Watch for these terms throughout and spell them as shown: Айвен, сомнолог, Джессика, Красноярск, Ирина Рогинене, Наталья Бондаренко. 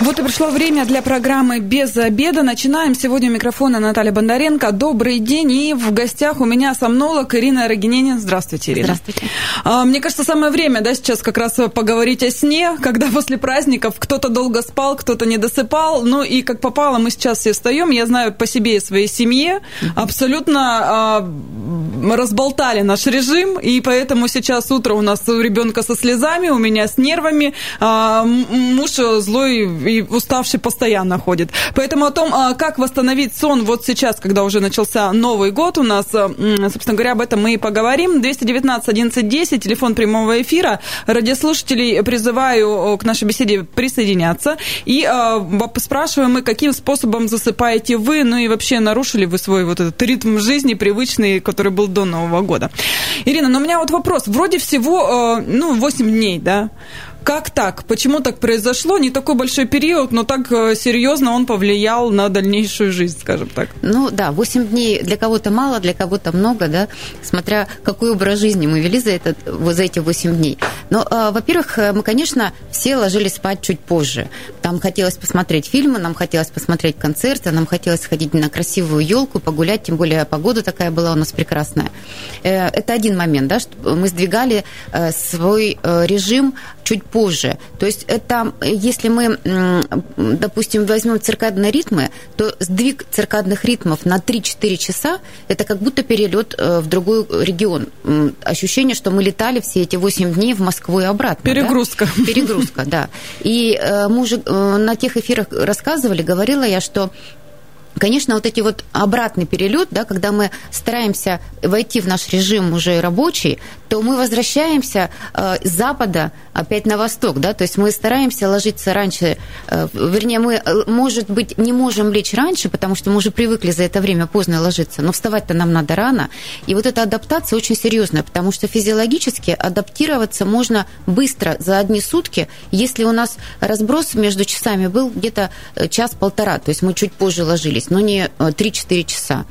Вот и пришло время для программы «Без обеда». Начинаем. Сегодня у микрофона Наталья Бондаренко. Добрый день. И в гостях у меня сомнолог Ирина Рогинене. Здравствуйте, Ирина. Здравствуйте. Мне кажется, самое время, да, сейчас как раз поговорить о сне, когда после праздников кто-то долго спал, кто-то не досыпал. Ну и как попало, мы сейчас все встаем. Я знаю по себе и своей семье. Абсолютно разболтали наш режим. И поэтому сейчас утро у нас у ребенка со слезами, у меня с нервами. Муж злой и уставший постоянно ходит. Поэтому о том, как восстановить сон вот сейчас, когда уже начался Новый год, у нас, собственно говоря, об этом мы и поговорим. 219-11-10, телефон прямого эфира. Радиослушателей призываю к нашей беседе присоединяться. И спрашиваем мы, каким способом засыпаете вы, ну и вообще нарушили вы свой вот этот ритм жизни привычный, который был до Нового года. Ирина, ну у меня вот вопрос. Вроде всего, 8 дней, да? Как так? Почему так произошло? Не такой большой период, но так серьезно он повлиял на дальнейшую жизнь, скажем так. 8 дней для кого-то мало, для кого-то много, да, смотря какой образ жизни мы вели за эти 8 дней. Но, во-первых, мы, конечно, все ложились спать чуть позже. Нам хотелось посмотреть фильмы, нам хотелось посмотреть концерты, нам хотелось сходить на красивую елку, погулять, тем более погода такая была у нас прекрасная. Это один момент, да, что мы сдвигали свой режим чуть позже. То есть это, если мы, допустим, возьмем циркадные ритмы, то сдвиг циркадных ритмов на 3-4 часа – это как будто перелет в другой регион. Ощущение, что мы летали все эти 8 дней в Москву и обратно. Перегрузка. Да? Перегрузка, да. И мы уже на тех эфирах рассказывали, говорила я, что конечно, вот эти вот обратный перелет, да, когда мы стараемся войти в наш режим уже рабочий, то мы возвращаемся с запада опять на восток, да, то есть мы стараемся ложиться раньше, мы, может быть, не можем лечь раньше, потому что мы уже привыкли за это время поздно ложиться, но вставать-то нам надо рано, и вот эта адаптация очень серьезная, потому что физиологически адаптироваться можно быстро за одни сутки, если у нас разброс между часами был где-то час-полтора, то есть мы чуть позже ложились, но не 3-4 часа.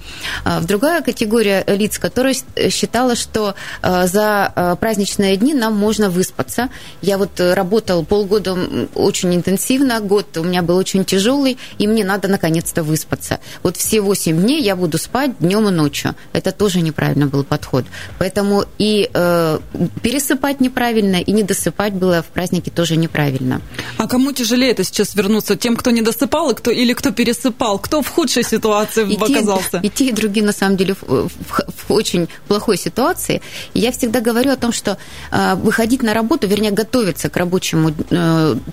Другая категория лиц, которая считала, что за праздничные дни нам можно выспаться. Я вот работала полгода очень интенсивно, год у меня был очень тяжелый, и мне надо наконец-то выспаться. Вот все 8 дней я буду спать днем и ночью. Это тоже неправильно был подход. Поэтому и пересыпать неправильно, и не досыпать было в празднике тоже неправильно. А кому тяжелее это сейчас вернуться? Тем, кто не досыпал, или кто пересыпал? Кто в худшей ситуации оказался? И те, и другие, на самом деле, в очень плохой ситуации. Я всегда говорю о том, что выходить на работу, готовиться к рабочему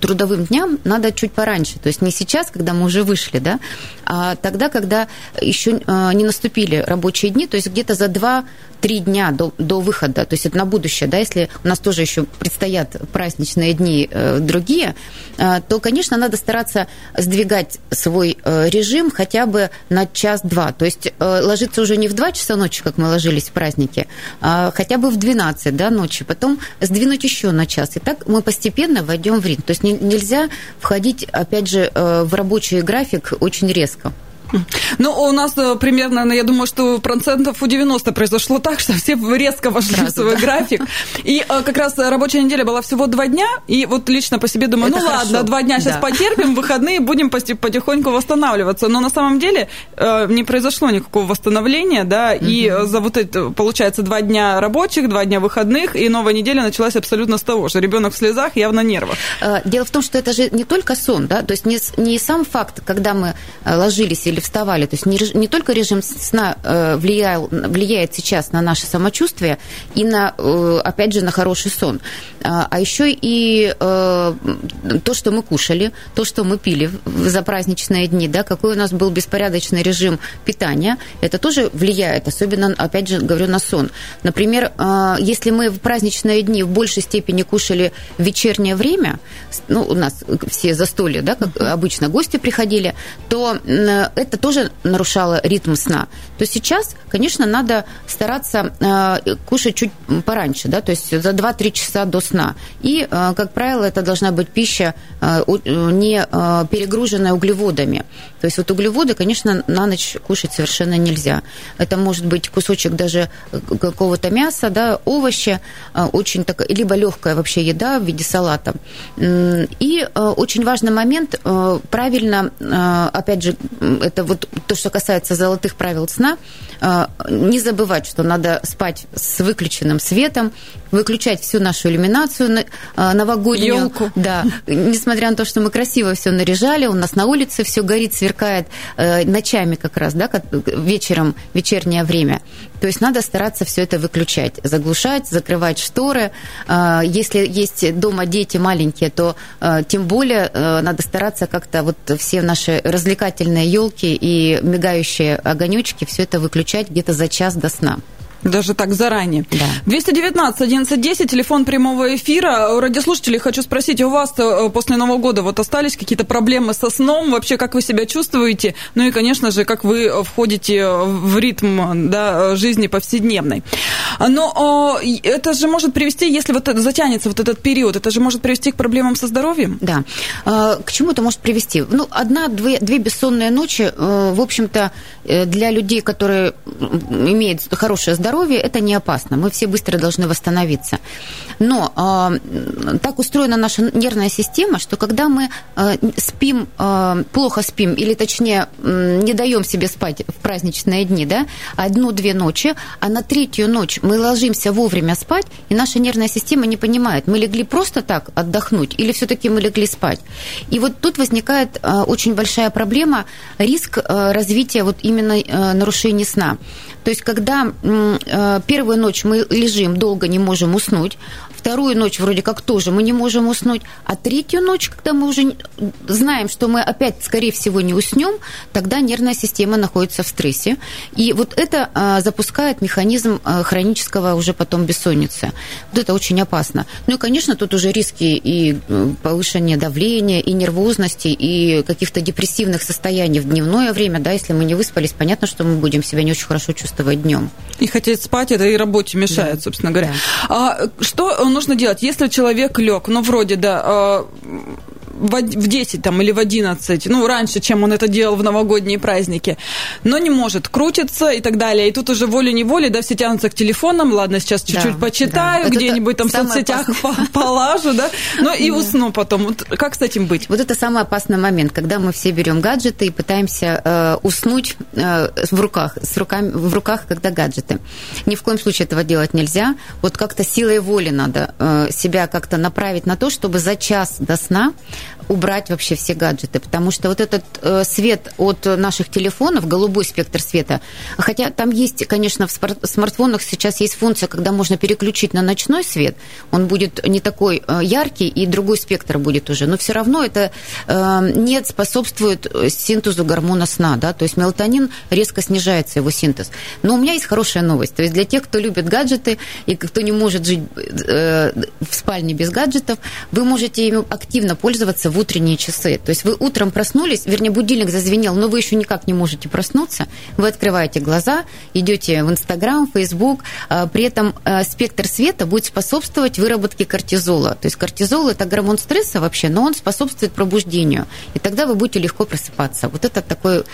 трудовым дням надо чуть пораньше. То есть не сейчас, когда мы уже вышли, да, а тогда, когда еще не наступили рабочие дни, то есть где-то за 2-3 дня до выхода. То есть это на будущее, да, если у нас тоже еще предстоят праздничные дни другие, то, конечно, надо стараться сдвигать свой режим хотя бы на час-два. То есть ложиться уже не в 2 часа ночи, как мы ложились в праздники, а хотя бы в 12 ночи. Потом сдвинуть еще на час. И так мы постепенно войдем в ритм. То есть нельзя входить, опять же, в рабочий график очень резко. У нас примерно, я думаю, что 90% произошло так, что все резко вошли в свой график. И как раз рабочая неделя была всего 2 дня, и вот лично по себе думаю, ладно, 2 дня сейчас потерпим, выходные будем потихоньку восстанавливаться. Но на самом деле не произошло никакого восстановления, да, и за вот это, получается, 2 дня рабочих, 2 дня выходных, и новая неделя началась абсолютно с того же. Ребенок в слезах, я на нервах. Дело в том, что это же не только сон, да, то есть не сам факт, когда мы ложились или вставали. То есть не только режим сна влияет сейчас на наше самочувствие и на, опять же, на хороший сон, а еще и то, что мы кушали, то, что мы пили за праздничные дни, да, какой у нас был беспорядочный режим питания, это тоже влияет, особенно, опять же, говорю, на сон. Например, если мы в праздничные дни в большей степени кушали в вечернее время, у нас все застолья, да, как обычно гости приходили, то это это тоже нарушало ритм сна, то сейчас, конечно, надо стараться кушать чуть пораньше, да, то есть за 2-3 часа до сна. И, как правило, это должна быть пища, не перегруженная углеводами. То есть вот углеводы, конечно, на ночь кушать совершенно нельзя. Это может быть кусочек даже какого-то мяса, да, овощи, очень такая, либо легкая вообще еда в виде салата. И очень важный момент, правильно, опять же, это вот то, что касается золотых правил сна, не забывать, что надо спать с выключенным светом, выключать всю нашу иллюминацию новогоднюю. Ёлку. Да. Несмотря на то, что мы красиво все наряжали, у нас на улице все горит, сверкает ночами как раз, да, вечером, вечернее время. То есть надо стараться все это выключать, заглушать, закрывать шторы. Если есть дома дети маленькие, то тем более надо стараться как-то вот все наши развлекательные елки и мигающие огонечки, все это выключать где-то за час до сна. Даже так, заранее. Да. 219-11-10, телефон прямого эфира. У радиослушателей хочу спросить, у вас после Нового года вот остались какие-то проблемы со сном? Вообще, как вы себя чувствуете? Ну и, конечно же, как вы входите в ритм, да, жизни повседневной? Но это же может привести, если вот это затянется вот этот период, это же может привести к проблемам со здоровьем? Да. К чему это может привести? Ну, одна-две бессонные ночи, в общем-то, для людей, которые имеют хорошее здоровье, это не опасно. Мы все быстро должны восстановиться. Но так устроена наша нервная система, что когда мы спим, плохо спим, или точнее не даем себе спать в праздничные дни, да, одну-две ночи, а на третью ночь мы ложимся вовремя спать, и наша нервная система не понимает, мы легли просто так отдохнуть, или все-таки мы легли спать. И вот тут возникает очень большая проблема, риск развития вот именно нарушений сна. То есть, когда первую ночь мы лежим, долго не можем уснуть, вторую ночь вроде как тоже мы не можем уснуть, а третью ночь, когда мы уже знаем, что мы опять, скорее всего, не уснем, тогда нервная система находится в стрессе. И вот это запускает механизм хронического уже потом бессонницы. Вот это очень опасно. Ну и, конечно, тут уже риски и повышения давления, и нервозности, и каких-то депрессивных состояний в дневное время, да, если мы не выспались, понятно, что мы будем себя не очень хорошо чувствовать днем. И хотеть спать, это и работе мешает, да, собственно говоря. Да. Что нужно делать, если человек лег, ну, вроде, да, в 10 там, или в 11, ну, раньше, чем он это делал в новогодние праздники, но не может, крутится и так далее. И тут уже волей-неволей, да, все тянутся к телефонам, ладно, сейчас чуть-чуть, да, почитаю, да, где-нибудь там в соцсетях полажу, да, но и усну потом. Вот как с этим быть? Вот это самый опасный момент, когда мы все берем гаджеты и пытаемся уснуть в руках, когда гаджеты. Ни в коем случае этого делать нельзя. Вот как-то силой воли надо себя как-то направить на то, чтобы за час до сна убрать вообще все гаджеты, потому что вот этот свет от наших телефонов, голубой спектр света, хотя там есть, конечно, в смартфонах сейчас есть функция, когда можно переключить на ночной свет, он будет не такой яркий, и другой спектр будет уже, но все равно это не способствует синтезу гормона сна, да, то есть мелатонин, резко снижается его синтез. Но у меня есть хорошая новость, то есть для тех, кто любит гаджеты и кто не может жить в спальне без гаджетов, вы можете им активно пользоваться в утренние часы. То есть вы утром проснулись, вернее, будильник зазвенел, но вы еще никак не можете проснуться, вы открываете глаза, идете в Инстаграм, Фейсбук, при этом спектр света будет способствовать выработке кортизола. То есть кортизол – это гормон стресса вообще, но он способствует пробуждению. И тогда вы будете легко просыпаться. Вот это такой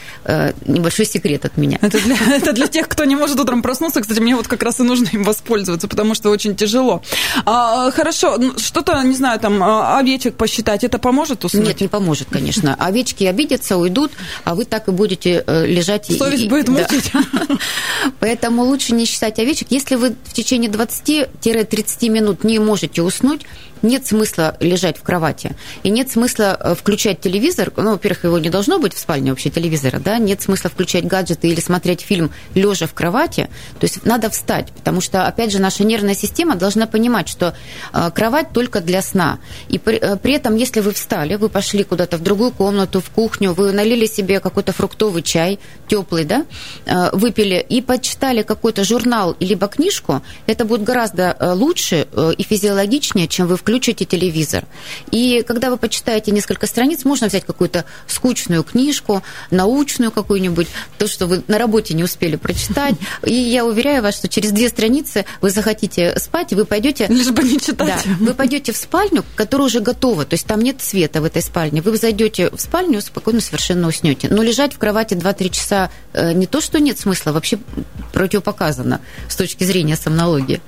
небольшой секрет от меня. Это для тех, кто не может утром проснуться. Кстати, мне вот как раз и нужно им воспользоваться, потому что очень тяжело. Хорошо, что-то, не знаю, там, овечек посчитать, это поможет уснуть? Нет, не поможет, конечно. Овечки обидятся, уйдут, а вы так и будете лежать. Совесть будет мучить. Да. Поэтому лучше не считать овечек. Если вы в течение 20-30 минут не можете уснуть, нет смысла лежать в кровати. И нет смысла включать телевизор. Ну, во-первых, его не должно быть в спальне вообще телевизора, да? Нет смысла включать гаджеты или смотреть фильм лежа в кровати. То есть надо встать, потому что, опять же, наша нервная система должна понимать, что кровать только для сна. И при этом, если вы встали встали, вы пошли куда-то в другую комнату, в кухню, вы налили себе какой-то фруктовый чай, теплый, да, выпили и почитали какой-то журнал либо книжку, это будет гораздо лучше и физиологичнее, чем вы включите телевизор. И когда вы почитаете несколько страниц, можно взять какую-то скучную книжку, научную какую-нибудь, то, что вы на работе не успели прочитать. И я уверяю вас, что через 2 страницы вы захотите спать, и вы пойдете... Лишь бы не читать. Да, вы пойдете в спальню, которая уже готова, то есть там нет света в этой спальне. Вы зайдете в спальню, спокойно совершенно уснете. Но лежать в кровати 2-3 часа не то, что нет смысла, вообще противопоказано с точки зрения сомнологии.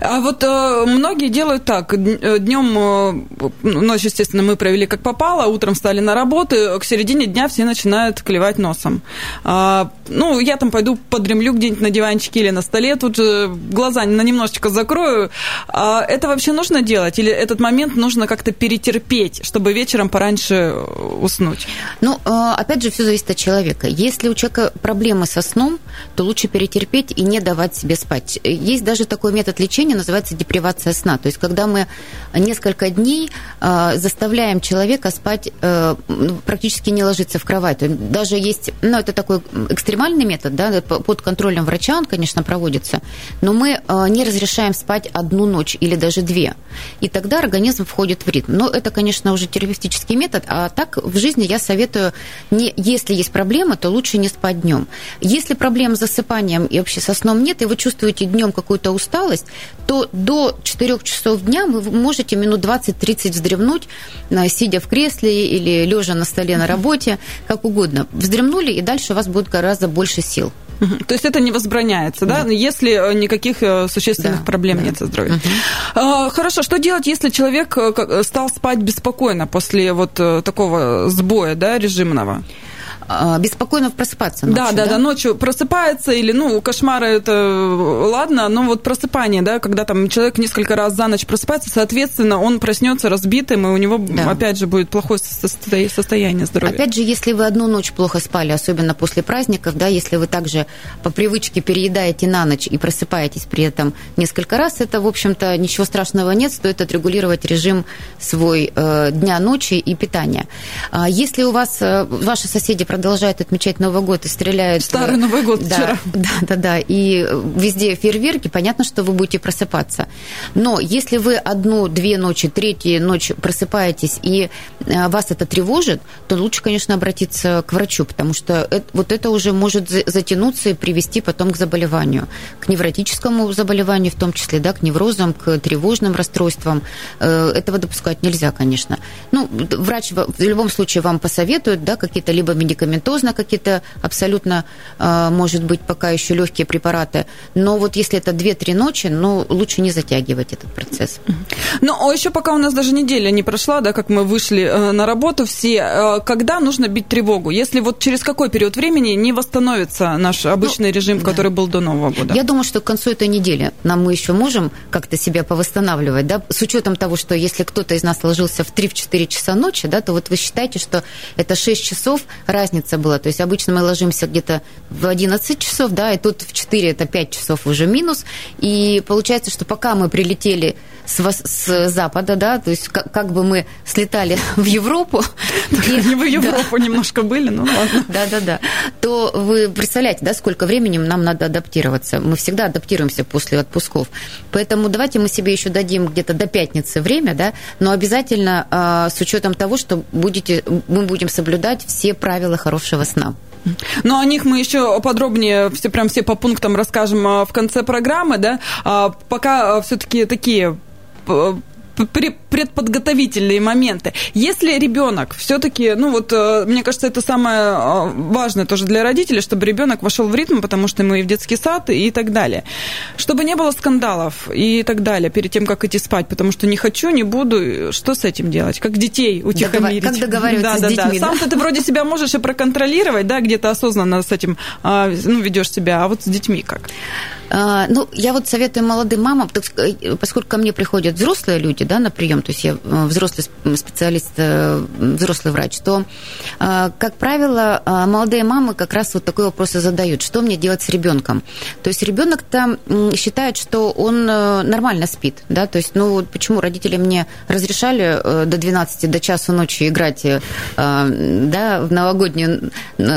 А вот многие делают так. Днем, ночь, естественно, мы провели как попало, утром встали на работу, к середине дня все начинают клевать носом. Ну, я там пойду подремлю где-нибудь на диванчике или на столе, тут же глаза на немножечко закрою. Это вообще нужно делать? Или этот момент нужно как-то перетерпеть, чтобы вечером пораньше уснуть? Ну, опять же, все зависит от человека. Если у человека проблемы со сном, то лучше перетерпеть и не давать себе спать. Есть даже такой метод лечения, называется депривация сна. То есть, когда мы несколько дней заставляем человека спать, практически не ложиться в кровать. Даже есть, ну, это такой экстремальный метод, да, под контролем врача он, конечно, проводится, но мы не разрешаем спать 1 ночь или даже 2. И тогда организм входит в ритм. Но это, конечно, уже терапевтический метод, а так в жизни я советую, не, если есть проблемы, то лучше не спать днем. Если проблем с засыпанием и вообще со сном нет, и вы чувствуете днем какую-то усталость, то до 4 часов дня вы можете минут 20-30 вздремнуть, сидя в кресле или лежа на столе на работе, как угодно. Вздремнули, и дальше у вас будет гораздо больше сил. То есть это не возбраняется, да, если никаких существенных проблем нет со здоровьем. Хорошо, что делать, если человек стал спать беспокойно после вот такого сбоя, да, режимного? Беспокойно просыпаться ночью, да, ночью просыпается, или, ну, кошмары, это ладно, но вот просыпание, да, когда там человек несколько раз за ночь просыпается, соответственно, он проснется разбитым, и у него, опять же, будет плохое состояние здоровья. Опять же, если вы 1 ночь плохо спали, особенно после праздников, да, если вы также по привычке переедаете на ночь и просыпаетесь при этом несколько раз, это, в общем-то, ничего страшного нет, стоит отрегулировать режим свой дня, ночи и питания. Если у вас, ваши соседи продолжают отмечать Новый год и стреляют... Старый Новый год вчера. Да. И везде фейерверки, понятно, что вы будете просыпаться. Но если вы 1-2 ночи, 3-ю ночь просыпаетесь, и вас это тревожит, то лучше, конечно, обратиться к врачу, потому что вот это уже может затянуться и привести потом к заболеванию. К невротическому заболеванию в том числе, да, к неврозам, к тревожным расстройствам. Этого допускать нельзя, конечно. Ну, врач в любом случае вам посоветует, да, какие-то либо медикаменты, какие-то абсолютно, может быть, пока еще легкие препараты. Но вот если это 2-3 ночи, ну, лучше не затягивать этот процесс. Ну, а еще пока у нас даже неделя не прошла, да, как мы вышли на работу все, когда нужно бить тревогу? Если вот через какой период времени не восстановится наш обычный режим, который был до Нового года? Я думаю, что к концу этой недели мы еще можем как-то себя повосстанавливать, да, с учетом того, что если кто-то из нас ложился в 3-4 часа ночи, да, то вот вы считаете, что это 6 часов разница была. То есть обычно мы ложимся где-то в 11 часов, да, и тут в 4 это 5 часов уже минус. И получается, что пока мы прилетели с Запада, да, то есть как бы мы слетали в Европу. Не в Европу немножко были, но ладно. Да. То вы представляете, да, сколько времени нам надо адаптироваться. Мы всегда адаптируемся после отпусков. Поэтому давайте мы себе еще дадим где-то до пятницы время, да, но обязательно с учетом того, что мы будем соблюдать все правила хорошего сна. Ну, о них мы еще подробнее все по пунктам расскажем в конце программы, да. Пока все-таки такие предподготовительные моменты. Если ребенок все-таки, ну вот, мне кажется, это самое важное тоже для родителей, чтобы ребенок вошел в ритм, потому что ему и в детский сад, и так далее. Чтобы не было скандалов и так далее перед тем, как идти спать, потому что не хочу, не буду. Что с этим делать? Как детей утихомирить? Как договариваться с детьми? Да. Сам-то ты вроде себя можешь и проконтролировать, да, где-то осознанно с этим, ну, ведешь себя, а вот с детьми как? Ну, я вот советую молодым мамам, поскольку ко мне приходят взрослые люди, да, на прием, то есть я взрослый специалист, взрослый врач, то, как правило, молодые мамы как раз вот такой вопрос и задают, что мне делать с ребенком. То есть ребенок-то считает, что он нормально спит, да, то есть, ну, вот почему родители мне разрешали до 12, до часу ночи играть, да, в новогодние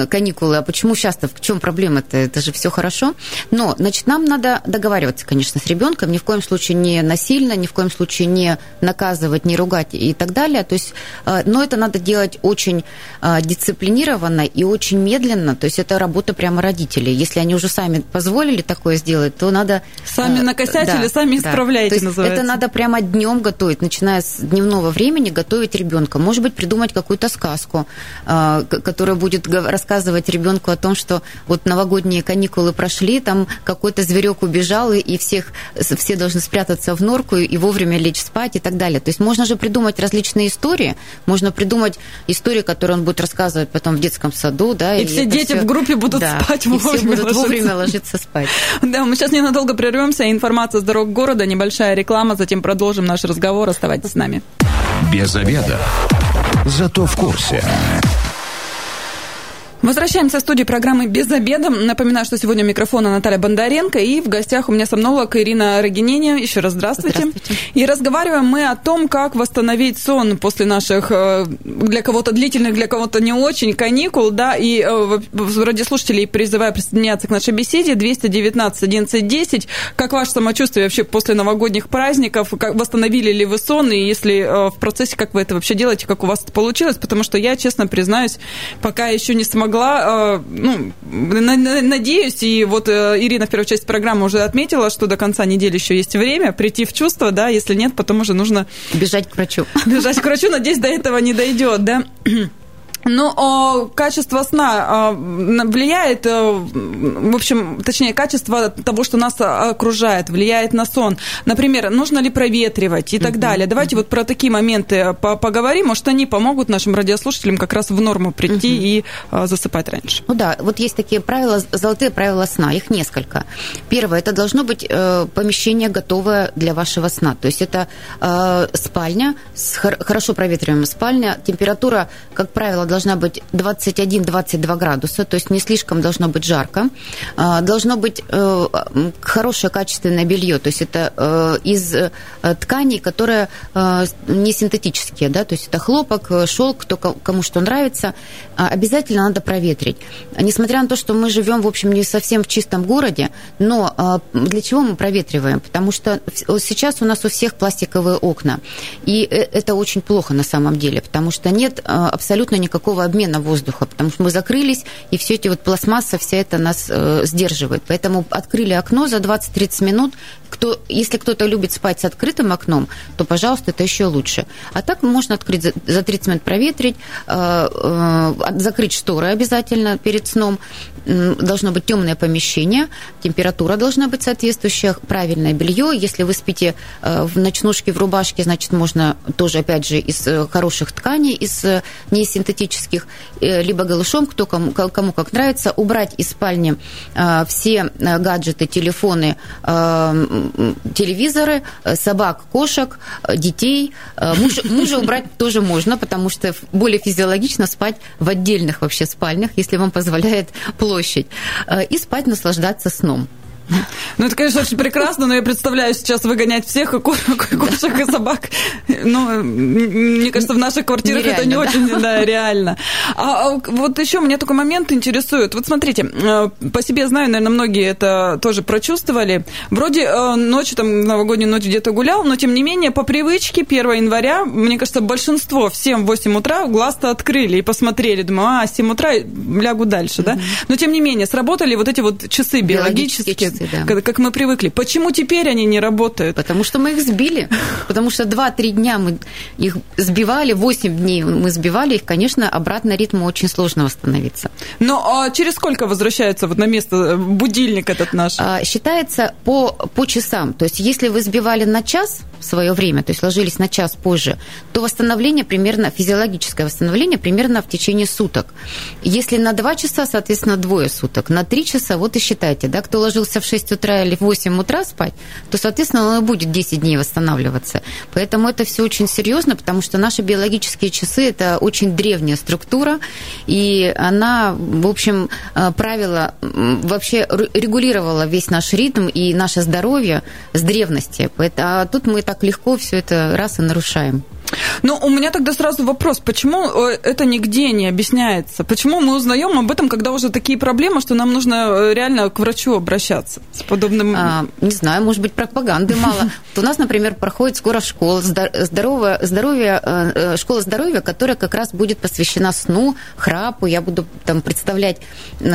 каникулы, а почему сейчас-то, в чем проблема-то, это же все хорошо. Но, значит, нам надо договариваться, конечно, с ребенком, ни в коем случае не насильно, ни в коем случае не наказывать, не ругать и так далее, то есть, но это надо делать очень дисциплинированно и очень медленно, то есть это работа прямо родителей, если они уже сами позволили такое сделать, то надо... Сами накосячили, да, сами исправляйте, да. Это надо прямо днем готовить, начиная с дневного времени готовить ребенка, может быть, придумать какую-то сказку, которая будет рассказывать ребенку о том, что вот новогодние каникулы прошли, там какой-то зверек убежал, и все должны спрятаться в норку и вовремя лечь спать и так далее. То есть можно же придумать различные истории, можно придумать истории, которые он будет рассказывать потом в детском саду. Да, и все дети в группе будут, да, спать вовремя. Все будут вовремя ложиться спать. Да, мы сейчас ненадолго прервемся. Информация с дорог города, небольшая реклама, затем продолжим наш разговор. Оставайтесь с нами. Без обеда, зато в курсе. Возвращаемся в студию программы «Без обеда». Напоминаю, что сегодня у микрофона Наталья Бондаренко, и в гостях у меня сомнолог Ирина Рогинене. Еще раз здравствуйте. Здравствуйте. И разговариваем мы о том, как восстановить сон после наших, для кого-то длительных, для кого-то не очень, каникул, да, и радиослушателей призываю присоединяться к нашей беседе. 219-11-10. Как ваше самочувствие вообще после новогодних праздников? Как, восстановили ли вы сон? И если в процессе, как вы это вообще делаете, как у вас это получилось? Потому что я, честно признаюсь, пока еще не смогла. Ну, надеюсь, и вот Ирина в первой части программы уже отметила, что до конца недели еще есть время прийти в чувство, да, если нет, потом уже нужно... Бежать к врачу. Бежать к врачу, надеюсь, до этого не дойдет, да. Ну, качество сна влияет, в общем, точнее, качество того, что нас окружает, влияет на сон. Например, нужно ли проветривать и так далее. Давайте вот про такие моменты поговорим, может, они помогут нашим радиослушателям как раз в норму прийти и засыпать раньше. Ну да, вот есть такие правила, золотые правила сна, их несколько. Первое, это должно быть помещение готовое для вашего сна, то есть это спальня, хорошо проветриваемая спальня, температура, как правило, должна быть 21-22 градуса, то есть не слишком должно быть жарко. Должно быть хорошее качественное белье, то есть это из тканей, которые не синтетические, да, то есть это хлопок, шелк, кто кому что нравится. Обязательно надо проветрить. Несмотря на то, что мы живем, в общем, не совсем в чистом городе, но для чего мы проветриваем? Потому что сейчас у нас у всех пластиковые окна, и это очень плохо на самом деле, потому что нет абсолютно никакого обмена воздуха, потому что мы закрылись, и все эти вот пластмасса, вся это нас сдерживает. Поэтому открыли окно за 20-30 минут. Если кто-то любит спать с открытым окном, то, пожалуйста, это еще лучше. А так можно открыть за 30 минут, проветрить, закрыть шторы обязательно перед сном. Должно быть темное помещение, температура должна быть соответствующая, правильное белье. Если вы спите в ночнушке, в рубашке, значит, можно тоже, опять же, из хороших тканей, из не синтетических, либо голышом, кто кому как нравится, убрать из спальни все гаджеты, телефоны, телевизоры, собак, кошек, детей. Мужа убрать тоже можно, потому что более физиологично спать в отдельных вообще спальнях, если вам позволяет площадь, и спать, наслаждаться сном. Ну, это, конечно, очень прекрасно, но я представляю сейчас выгонять всех, и кошек, и собак. Ну, мне кажется, в наших квартирах нереально, это не очень, да, реально. А вот еще меня такой момент интересует. Вот смотрите, по себе знаю, наверное, многие это тоже прочувствовали. Вроде ночью, там, новогоднюю ночь где-то гулял, но, тем не менее, по привычке 1 января, мне кажется, большинство в 7-8 утра глаз-то открыли и посмотрели. Думаю, 7 утра лягу дальше, да? Но, тем не менее, сработали вот эти вот часы биологические, да, как мы привыкли. Почему теперь они не работают? Потому что мы их сбили. Потому что 2-3 дня мы их сбивали, 8 дней мы сбивали их, конечно, обратно ритму очень сложно восстановиться. Но через сколько возвращается вот на место будильник этот наш? Считается по часам. То есть если вы сбивали на час в свое время, то есть ложились на час позже, то восстановление примерно, физиологическое восстановление примерно в течение суток. Если на 2 часа, соответственно, двое суток. На 3 часа, вот и считайте, да, кто ложился в в 6 утра или в 8 утра спать, то, соответственно, оно и будет 10 дней восстанавливаться. Поэтому это все очень серьезно, потому что наши биологические часы – это очень древняя структура, и она, в общем, правила вообще регулировала весь наш ритм и наше здоровье с древности. А тут мы так легко все это раз и нарушаем. Но у меня тогда сразу вопрос, почему это нигде не объясняется? Почему мы узнаем об этом, когда уже такие проблемы, что нам нужно реально к врачу обращаться с подобным... не знаю, может быть, пропаганды мало. У нас, например, проходит скоро школа здоровья, которая как раз будет посвящена сну, храпу. Я буду там представлять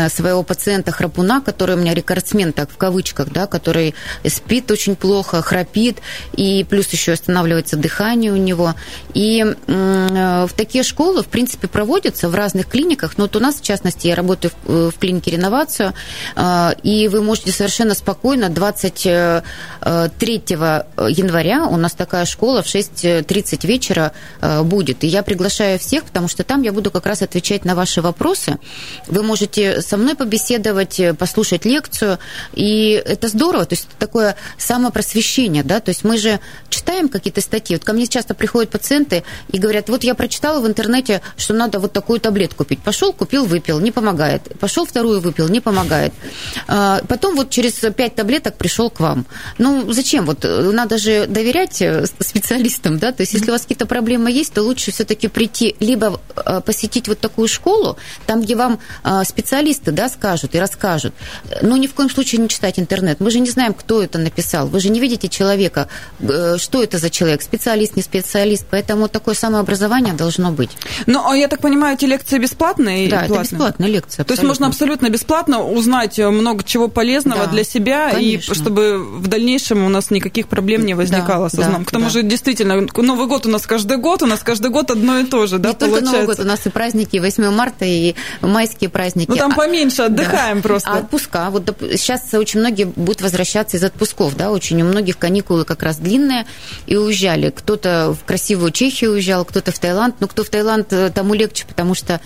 своего пациента храпуна, который у меня рекордсмен, так в кавычках, да, который спит очень плохо, храпит, и плюс еще останавливается дыхание у него. И в такие школы, в принципе, проводятся в разных клиниках. Но вот у нас, в частности, я работаю в клинике «Реновация», и вы можете совершенно спокойно 23 января у нас такая школа в 6:30 вечера будет. И я приглашаю всех, потому что там я буду как раз отвечать на ваши вопросы. Вы можете со мной побеседовать, послушать лекцию, и это здорово. То есть это такое самопросвещение, да? То есть мы же читаем какие-то статьи. Вот ко мне часто приходят пациенты и говорят: вот я прочитала в интернете, что надо вот такую таблетку пить. Пошел, купил, выпил, не помогает. Пошел, вторую выпил, не помогает. Потом вот через 5 таблеток пришел к вам. Ну, зачем? Вот надо же доверять специалистам, да? То есть если у вас какие-то проблемы есть, то лучше все-таки прийти, либо посетить вот такую школу, там, где вам специалисты, да, скажут и расскажут. Но ни в коем случае не читать интернет. Мы же не знаем, кто это написал. Вы же не видите человека, что это за человек, специалист, не специалист. Поэтому такое самообразование должно быть. Ну, я так понимаю, эти лекции бесплатные? Да, это бесплатная лекция. Абсолютно. То есть можно абсолютно бесплатно узнать много чего полезного, да, для себя, конечно, и чтобы в дальнейшем у нас никаких проблем не возникало, да, со сном. Да, к тому, да, же, действительно, Новый год у нас каждый год, одно и то же, да, получается? Не только Новый год, у нас и праздники, 8 марта, и майские праздники. Ну, там поменьше отдыхаем, да, просто. А отпуска? Вот сейчас очень многие будут возвращаться из отпусков, да, очень у многих каникулы как раз длинные, и уезжали. Кто-то в красивую Чехию уезжал, кто-то в Таиланд. Но кто в Таиланд, тому легче, потому что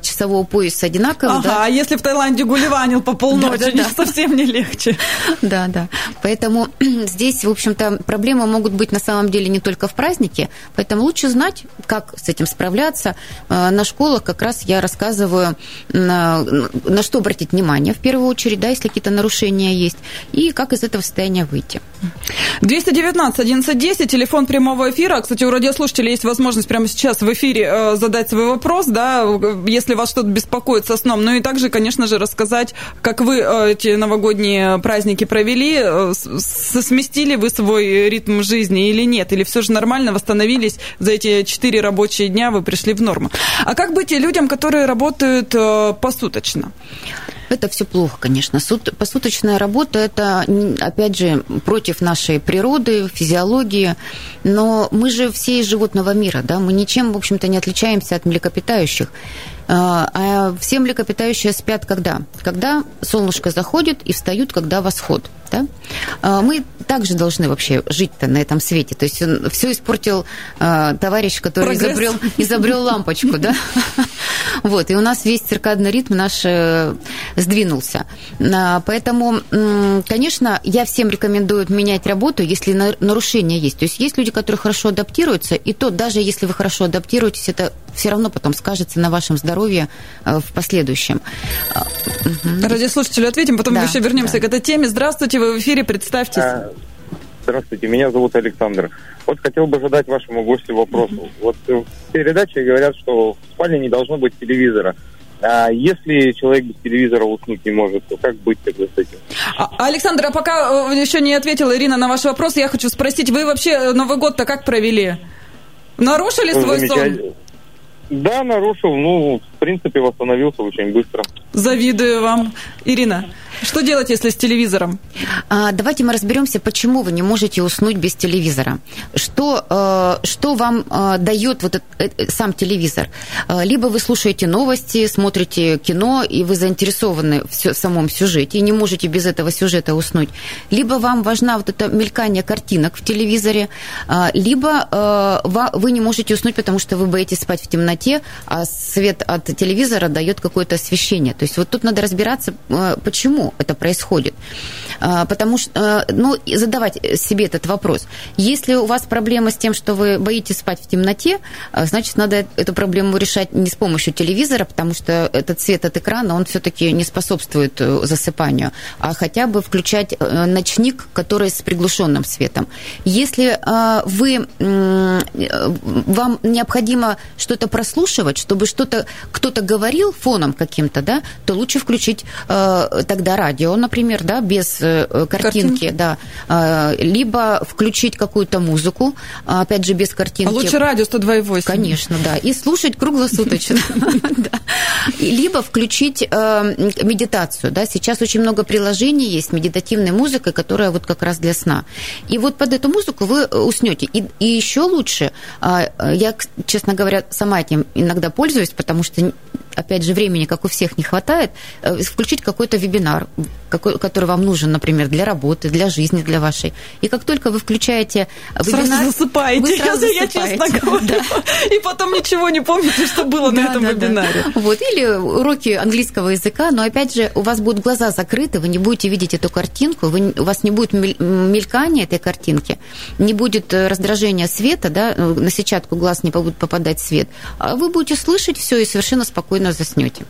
часовой пояс одинаковый. Ага, да? А если в Таиланде гулливанил по полночи, совсем не легче. Да, да. Поэтому здесь, в общем-то, проблемы могут быть на самом деле не только в празднике, поэтому лучше знать, как с этим справляться. На школах как раз я рассказываю, на что обратить внимание в первую очередь, да, если какие-то нарушения есть, и как из этого состояния выйти. 219-11-10, телефон прямого эфира. Кстати, у радиослушателей есть возможность прямо сейчас в эфире задать свой вопрос, да, если вас что-то беспокоит со сном. Ну и также, конечно же, рассказать, как вы эти новогодние праздники провели, сместили вы свой ритм жизни или нет, или все же нормально восстановились за эти 4 рабочие дня, вы пришли в норму. А как быть людям, которые работают посуточно? Это все плохо, конечно. Посуточная работа – это, опять же, против нашей природы, физиологии. Но мы же все из животного мира, да? Мы ничем, в общем-то, не отличаемся от млекопитающих. А все млекопитающие спят когда? Когда солнышко заходит и встают, когда восход. Да? Мы также должны вообще жить-то на этом свете. То есть все испортил товарищ, который изобрел лампочку. Да? Вот, и у нас весь циркадный ритм наш сдвинулся. Поэтому, конечно, я всем рекомендую менять работу, если нарушения есть. То есть есть люди, которые хорошо адаптируются, и то, даже если вы хорошо адаптируетесь, это все равно потом скажется на вашем здоровье в последующем. Радиослушателю ответим, потом, да, еще вернемся, да, к этой теме. Здравствуйте, вы в эфире, представьтесь. Здравствуйте, меня зовут Александр. Вот хотел бы задать вашему гостю вопрос. Вот в передаче говорят, что в спальне не должно быть телевизора. А если человек без телевизора уснуть не может, то как быть тогда с этим? Александр, а пока еще не ответила Ирина на ваш вопрос, я хочу спросить, вы вообще Новый год-то как провели? Нарушили свой сон? Да, нарушил, ну, в принципе, восстановился очень быстро. Завидую вам. Ирина, что делать, если с телевизором? Давайте мы разберемся, почему вы не можете уснуть без телевизора. Что вам дает вот этот сам телевизор? Либо вы слушаете новости, смотрите кино, и вы заинтересованы в самом сюжете, и не можете без этого сюжета уснуть. Либо вам важно вот это мелькание картинок в телевизоре, либо вы не можете уснуть, потому что вы боитесь спать в темноте, а свет от телевизора дает какое-то освещение. То есть вот тут надо разбираться, почему. почему это происходит. Потому что, ну, задавать себе этот вопрос. Если у вас проблема с тем, что вы боитесь спать в темноте, значит, надо эту проблему решать не с помощью телевизора, потому что этот свет от экрана, он все-таки не способствует засыпанию, а хотя бы включать ночник, который с приглушенным светом. Если вам необходимо что-то прослушивать, чтобы что-то кто-то говорил фоном каким-то, да, то лучше включить тогда радио, например, да, без картинки, да, либо включить какую-то музыку, опять же, без картинки. А лучше радио 102.8. Конечно, да, и слушать круглосуточно. Либо включить медитацию, да, сейчас очень много приложений есть с медитативной музыкой, которая вот как раз для сна. И вот под эту музыку вы уснете. И еще лучше, я, честно говоря, сама этим иногда пользуюсь, потому что, опять же, времени, как у всех, не хватает, включить какой-то вебинар, который вам нужен, например, для работы, для жизни, для вашей. И как только вы включаете вебинар... Сразу засыпаете, вы сразу засыпаете. Я честно говорю. Да. И потом ничего не помните, что было на этом вебинаре. Да. Вот. Или уроки английского языка, но, опять же, у вас будут глаза закрыты, вы не будете видеть эту картинку, у вас не будет мелькания этой картинки, не будет раздражения света, да, на сетчатку глаз не будет попадать свет. А вы будете слышать все и совершенно спокойно заснете.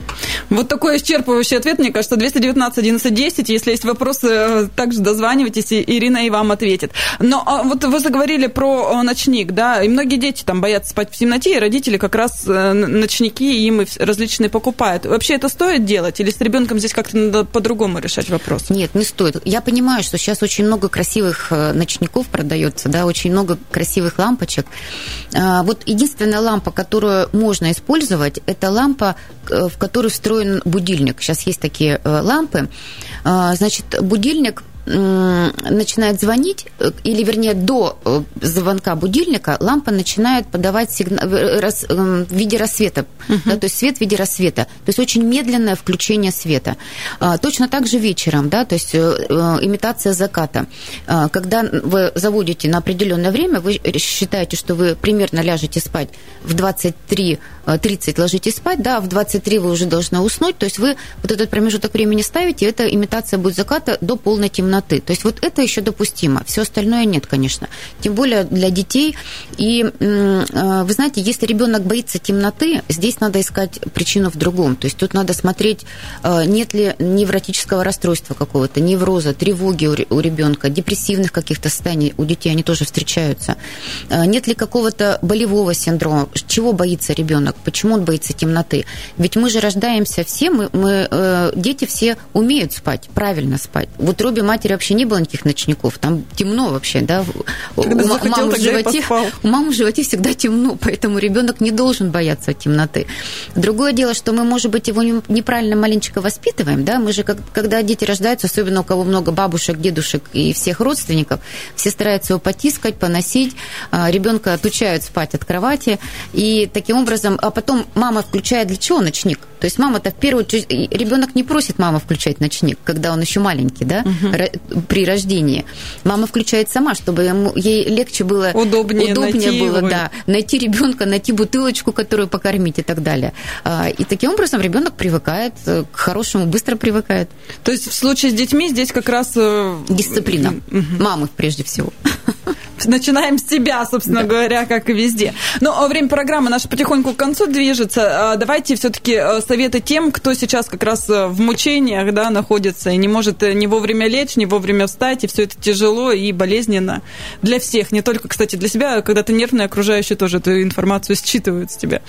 Вот такой исчерпывающий ответ, мне кажется, 219-11-10. Если есть вопросы, также дозванивайтесь, и Ирина и вам ответит. Но вот вы заговорили про ночник, да, и многие дети там боятся спать в темноте, и родители как раз ночники им различные покупают. Вообще это стоит делать? Или с ребенком здесь как-то надо по-другому решать вопрос? Нет, не стоит. Я понимаю, что сейчас очень много красивых ночников продается, да, очень много красивых лампочек. Вот единственная лампа, которую можно использовать, это лампа, в которую встроен будильник. Сейчас есть такие лампы. Значит, будильник начинает звонить, или, вернее, до звонка будильника лампа начинает подавать сигнал в виде рассвета, да, то есть свет в виде рассвета, то есть очень медленное включение света. Точно так же вечером, да, то есть имитация заката. Когда вы заводите на определенное время, вы считаете, что вы примерно ляжете спать в 23:30, ложитесь спать, да, а в 23 вы уже должны уснуть, то есть вы вот этот промежуток времени ставите, и эта имитация будет заката до полной темноты. То есть вот это еще допустимо. Все остальное нет, конечно. Тем более для детей. И вы знаете, если ребенок боится темноты, здесь надо искать причину в другом. То есть тут надо смотреть, нет ли невротического расстройства какого-то, невроза, тревоги у ребенка, депрессивных каких-то состояний у детей, они тоже встречаются. Нет ли какого-то болевого синдрома, чего боится ребенок, почему он боится темноты. Ведь мы же рождаемся все, дети все умеют спать, правильно спать. Вот Робби матери вообще не было никаких ночников, там темно вообще, да, у мамы в животе всегда темно, поэтому ребенок не должен бояться темноты. Другое дело, что мы, может быть, его неправильно маленечко воспитываем, да, мы же, когда дети рождаются, особенно у кого много бабушек, дедушек и всех родственников, все стараются его потискать, поносить, ребенка отучают спать от кровати, и таким образом, а потом мама включает для чего ночник? То есть мама-то в первую очередь, ребенок не просит маму включать ночник, когда он еще маленький, да, при рождении. Мама включает сама, чтобы ей легче было, удобнее было да, найти ребенка, найти бутылочку, которую покормить и так далее. И таким образом ребенок привыкает к хорошему, быстро привыкает. То есть в случае с детьми здесь как раз... Дисциплина. Мамы прежде всего. Начинаем с себя, собственно говоря, как и везде. Но время программы наше потихоньку к концу движется. Давайте все-таки советы тем, кто сейчас как раз в мучениях, да, находится и не может не вовремя лечь, не вовремя встать, и все это тяжело и болезненно для всех. Не только, кстати, для себя, когда ты нервный, окружающие тоже эту информацию считывают с тебя.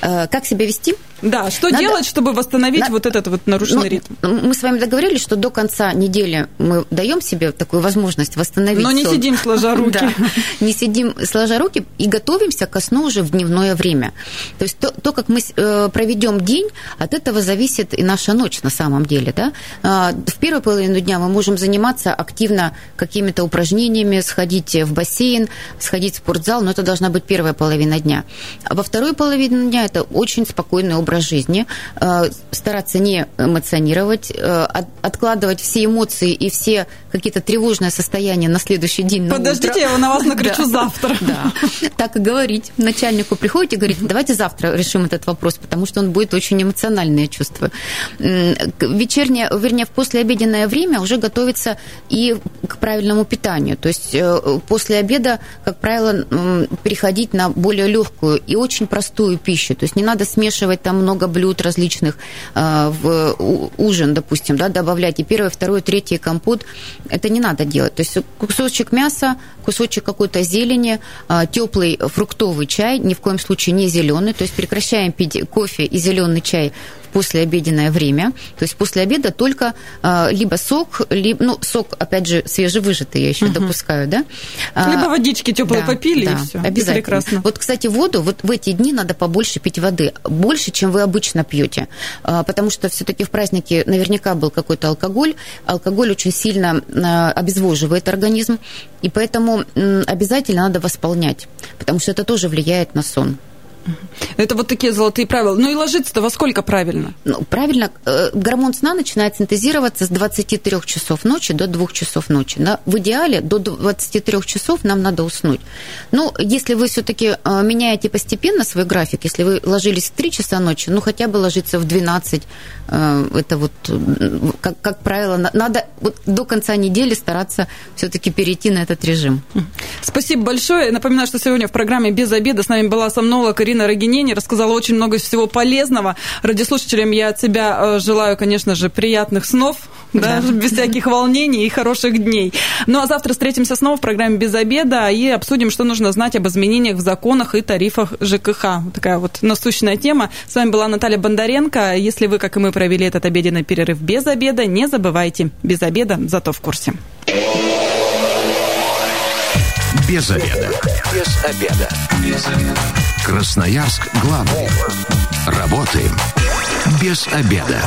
Как себя вести? Да, что делать, чтобы восстановить вот этот вот нарушенный ритм? Мы с вами договорились, что до конца недели мы даем себе такую возможность восстановить сон. Но не сидим сложа руки. Да, не сидим сложа руки и готовимся ко сну уже в дневное время. То есть то как мы проведем день, от этого зависит и наша ночь на самом деле. Да? В первую половину дня мы можем заниматься активно какими-то упражнениями, сходить в бассейн, сходить в спортзал, но это должна быть первая половина дня. А во вторую половину дня это очень спокойный образ жизни, стараться не эмоционировать, откладывать все эмоции и все какие-то тревожные состояния на следующий день. Подождите, я на вас накричу завтра. Да, так и говорить. Начальнику приходите и говорите, давайте завтра решим этот вопрос, потому что он будет очень эмоциональный, я чувствую. Вечернее, вернее, в послеобеденное время уже готовится и к правильному питанию. То есть после обеда, как правило, переходить на более легкую и очень простую пищу. То есть не надо смешивать там много блюд различных в ужин, допустим, да, добавлять и первое, второе, третье, компот. Это не надо делать. То есть кусочек мяса, кусочек какой-то зелени, теплый фруктовый чай, ни в коем случае не зеленый. То есть прекращаем пить кофе и зеленый чай в послеобеденное время. То есть после обеда только либо сок, либо, ну, сок, опять же, свежевыжатый я еще допускаю, да? Либо водички теплые попили, и все. Обязательно. Прекрасно. Вот, кстати, воду, вот в эти дни надо побольше пить воды. Больше, чем вы обычно пьете. Потому что все-таки в празднике наверняка был какой-то алкоголь. Алкоголь очень сильно обезвоживает организм. И поэтому обязательно надо восполнять. Потому что это тоже влияет на сон. Это вот такие золотые правила. Ну и ложиться-то во сколько правильно? Ну, правильно. Гормон сна начинает синтезироваться с 23 часов ночи до 2 часов ночи. В идеале до 23 часов нам надо уснуть. Но если вы все-таки меняете постепенно свой график, если вы ложились в 3 часа ночи, ну хотя бы ложиться в 12. Это вот, как правило, надо вот до конца недели стараться все-таки перейти на этот режим. Спасибо большое. Напоминаю, что сегодня в программе «Без обеда» с нами была сомнолог Ирина Рогинене, рассказала очень много всего полезного. Радиослушателям я от себя желаю, конечно же, приятных снов, да, без всяких волнений и хороших дней. Ну, а завтра встретимся снова в программе «Без обеда» и обсудим, что нужно знать об изменениях в законах и тарифах ЖКХ. Такая вот насущная тема. С вами была Наталья Бондаренко. Если вы, как и мы, провели этот обеденный перерыв без обеда, не забывайте. Без обеда, зато в курсе. Без обеда. Без обеда. Без обеда. Красноярск главный. Работаем без обеда.